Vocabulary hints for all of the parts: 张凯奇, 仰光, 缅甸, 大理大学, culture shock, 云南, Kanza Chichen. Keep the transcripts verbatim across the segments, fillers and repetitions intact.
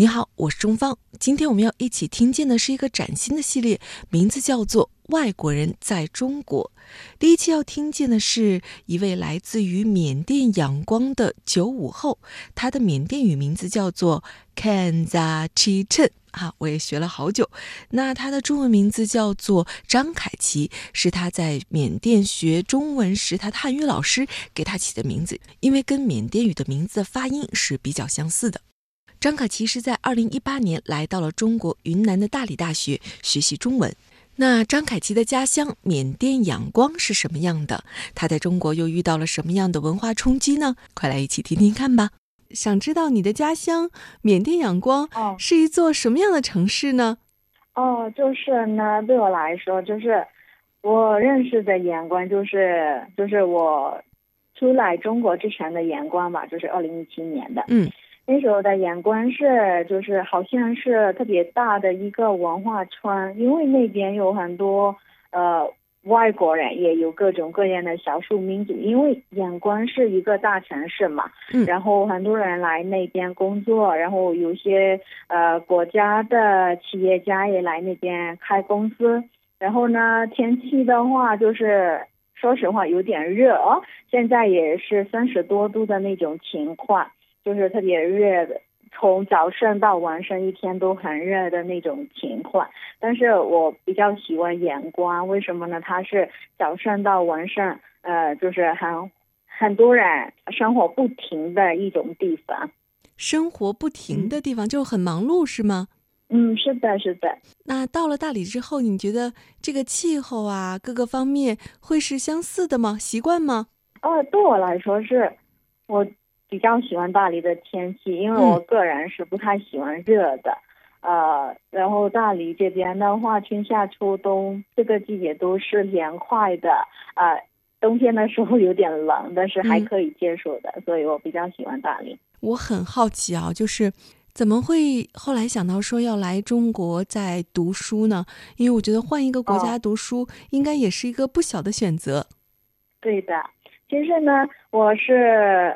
你好，我是钟芳。今天我们要一起听见的是一个崭新的系列，名字叫做《外国人在中国》。第一期要听见的是一位来自于缅甸仰光的九五后，他的缅甸语名字叫做 Kanza Chichen。啊，我也学了好久。那他的中文名字叫做张凯奇，是他在缅甸学中文时，他的汉语老师给他起的名字，因为跟缅甸语的名字的发音是比较相似的。张凯奇是在二零一八年来到了中国云南的大理大学学习中文。那张凯奇的家乡缅甸仰光是什么样的？他在中国又遇到了什么样的文化冲击呢？快来一起听听看吧。想知道你的家乡缅甸仰光是一座什么样的城市呢？哦，就是呢，对我来说，就是我认识的仰光，就是就是我出来中国之前的仰光吧，就是二零一七年的。嗯，那时候的仰光是就是好像是特别大的一个文化村，因为那边有很多呃。外国人，也有各种各样的少数民族，因为仰光是一个大城市嘛，嗯，然后很多人来那边工作，然后有些呃国家的企业家也来那边开公司。然后呢，天气的话就是说实话有点热，哦，现在也是三十多度的那种情况，就是特别热的，从早上到晚上一天都很热的那种情况。但是我比较喜欢仰光，为什么呢？它是早上到晚上，呃，就是很很多人生活不停的一种地方。生活不停的地方，就很忙碌是吗？嗯，是的，是的。那到了大理之后，你觉得这个气候啊，各个方面会是相似的吗？习惯吗？哦，对我来说是，我比较喜欢大理的天气，因为我个人是不太喜欢热的，嗯，呃，然后大理这边的话，春夏秋冬这个季节都是凉快的，啊，呃，冬天的时候有点冷，但是还可以接受的，嗯，所以我比较喜欢大理。我很好奇啊，就是怎么会后来想到说要来中国在读书呢？因为我觉得换一个国家读书，哦，应该也是一个不小的选择。对的。其实呢，我是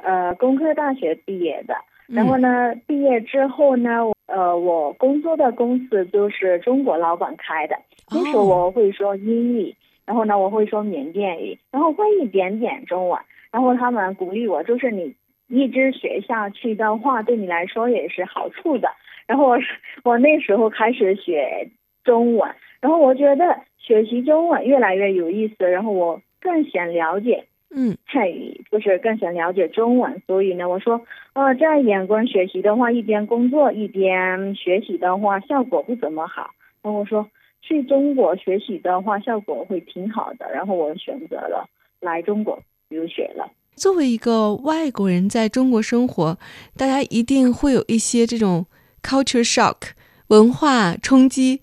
呃工科大学毕业的，然后呢，嗯，毕业之后呢，呃，我工作的公司就是中国老板开的。那时候我会说英语，然后呢，我会说缅甸语，然后会一点点中文。然后他们鼓励我，就是你一直学下去的话，对你来说也是好处的。然后我我那时候开始学中文，然后我觉得学习中文越来越有意思，然后我更想了解。嗯，泰语就是更想了解中文，所以呢，我说，呃，在仰光学习的话，一边工作一边学习的话，效果不怎么好。然后我说，去中国学习的话，效果会挺好的。然后我选择了来中国留学了。作为一个外国人在中国生活，大家一定会有一些这种 culture shock 文化冲击。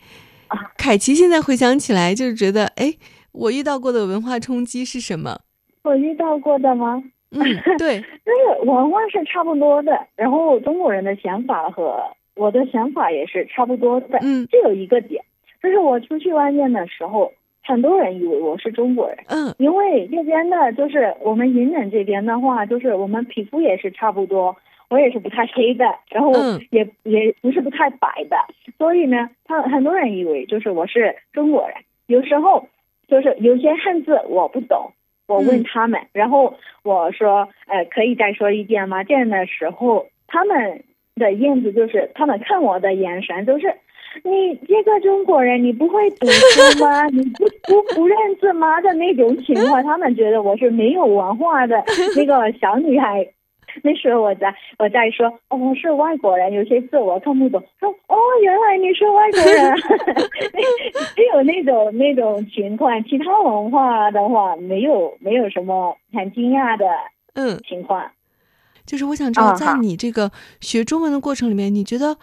啊，凯奇现在回想起来，就是觉得，哎，我遇到过的文化冲击是什么？我遇到过的吗？嗯，对，就是文化是差不多的，然后中国人的想法和我的想法也是差不多的。嗯，这有一个点，就是我出去外面的时候，很多人以为我是中国人。嗯，因为这边的就是我们云南这边的话，就是我们皮肤也是差不多，我也是不太黑的，然后也、嗯、也不是不太白的，所以呢，他很多人以为就是我是中国人。有时候就是有些汉字我不懂。我问他们，嗯，然后我说，呃，可以再说一遍吗？这样的时候，他们的样子就是，他们看我的眼神就是，你这个中国人，你不会读书吗？你不不不认字吗？的那种情况，他们觉得我是没有文化的那个小女孩。那时候我在我在说，哦，我是外国人，有些字我看不懂。说哦，原来你是外国人，只有那种那种情况，其他文化的话没有没有什么很惊讶的嗯情况。嗯，就是我想知道，在你这个学中文的过程里面，嗯，你觉得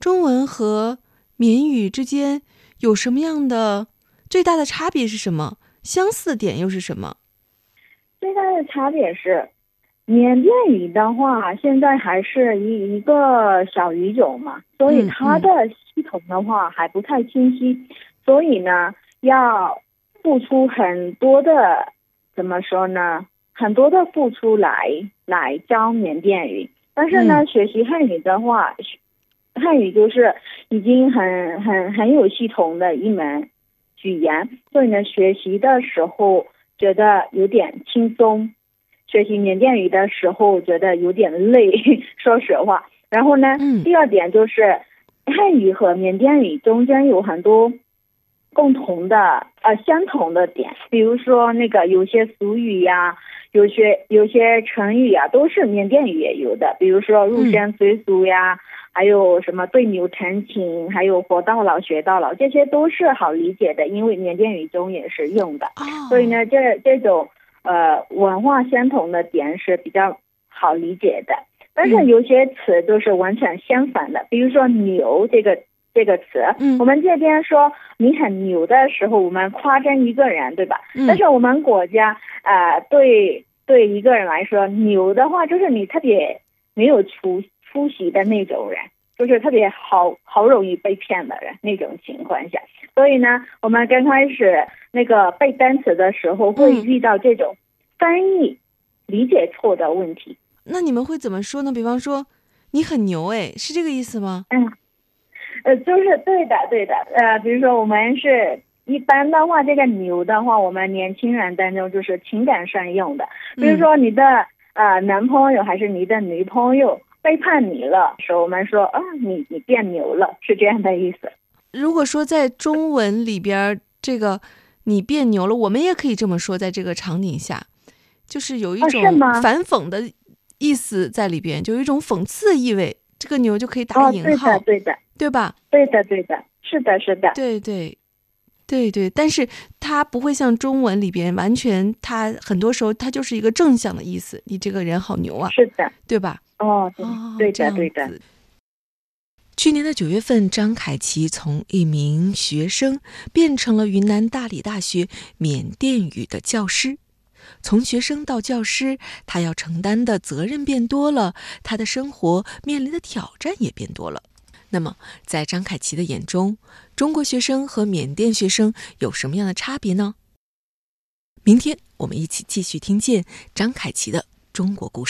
中文和缅语之间有什么样的最大的差别是什么？相似点又是什么？最大的差别是。缅甸语的话，现在还是一一个小语种嘛，所以它的系统的话还不太清晰，嗯嗯，所以呢，要付出很多的，怎么说呢，很多的付出来来教缅甸语。但是呢，嗯，学习汉语的话，汉语就是已经很很很有系统的一门语言，所以呢，学习的时候觉得有点轻松，学习缅甸语的时候觉得有点累，说实话。然后呢，第二点就是汉语和缅甸语中间有很多共同的呃相同的点，比如说那个有些俗语呀、啊，有些有些成语呀、啊，都是缅甸语也有的，比如说入乡随俗呀。嗯，还有什么对牛弹琴，还有活到老学到老，这些都是好理解的，因为缅甸语中也是用的。Oh. 所以呢，这这种呃文化相同的点是比较好理解的。但是有些词就是完全相反的，嗯、比如说牛这个这个词、嗯，我们这边说你很牛的时候，我们夸赞一个人，对吧？嗯、但是我们国家呃对对一个人来说，牛的话就是你特别没有出息。出息的那种人，就是特别好好容易被骗的人，那种情况下，所以呢，我们刚开始那个背单词的时候会遇到这种翻译理解错的问题。嗯、那你们会怎么说呢？比方说，你很牛哎，是这个意思吗？嗯，呃，就是对的，对的。呃，比如说我们是一般的话，这个牛的话，我们年轻人当中就是情感上用的，比如说你的、嗯、呃男朋友还是你的女朋友。背叛你了，说我们说啊，你你变牛了，是这样的意思。如果说在中文里边，这个你变牛了，我们也可以这么说，在这个场景下，就是有一种反讽的意思在里边，就有一种讽刺意味。这个牛就可以打引号，哦、对的，对的，对吧？对的，对的，是的，是的，对对对对。但是它不会像中文里边完全，它很多时候它就是一个正向的意思，你这个人好牛啊，是的，对吧？哦，对的，对的。去年的九月份，张凯奇从一名学生变成了云南大理大学缅甸语的教师。从学生到教师，他要承担的责任变多了，他的生活面临的挑战也变多了。那么，在张凯奇的眼中，中国学生和缅甸学生有什么样的差别呢？明天我们一起继续听见张凯奇的中国故事。